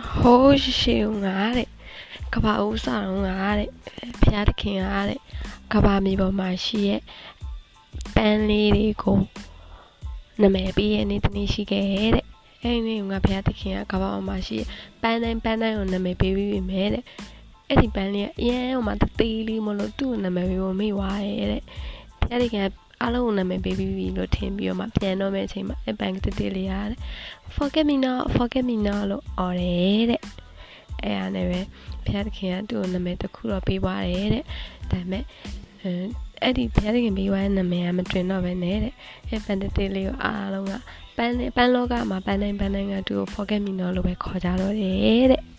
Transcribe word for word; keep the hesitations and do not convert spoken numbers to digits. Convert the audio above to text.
Hoshi Kabausa Piatkin Alley, Kabami Bomashi, Ben Lady Go. No maybe anything she gave it. Any Piatkin, Kabamashi, Ben and Ben on the maybe we made it. Eddie Benny, yeah, my daily monotoon, the maybe will me why it. Alone, my baby, we know him, be on my piano, met him, a bank to Deliad. Forget me now, forget me now, or ate it. I never can't do the metal cool or be why ate it. That met Eddie Petty and be when the man a train of an ate it. If and the daily alone, Banloga, my banning banning, I do forget me now, we caught out or ate it.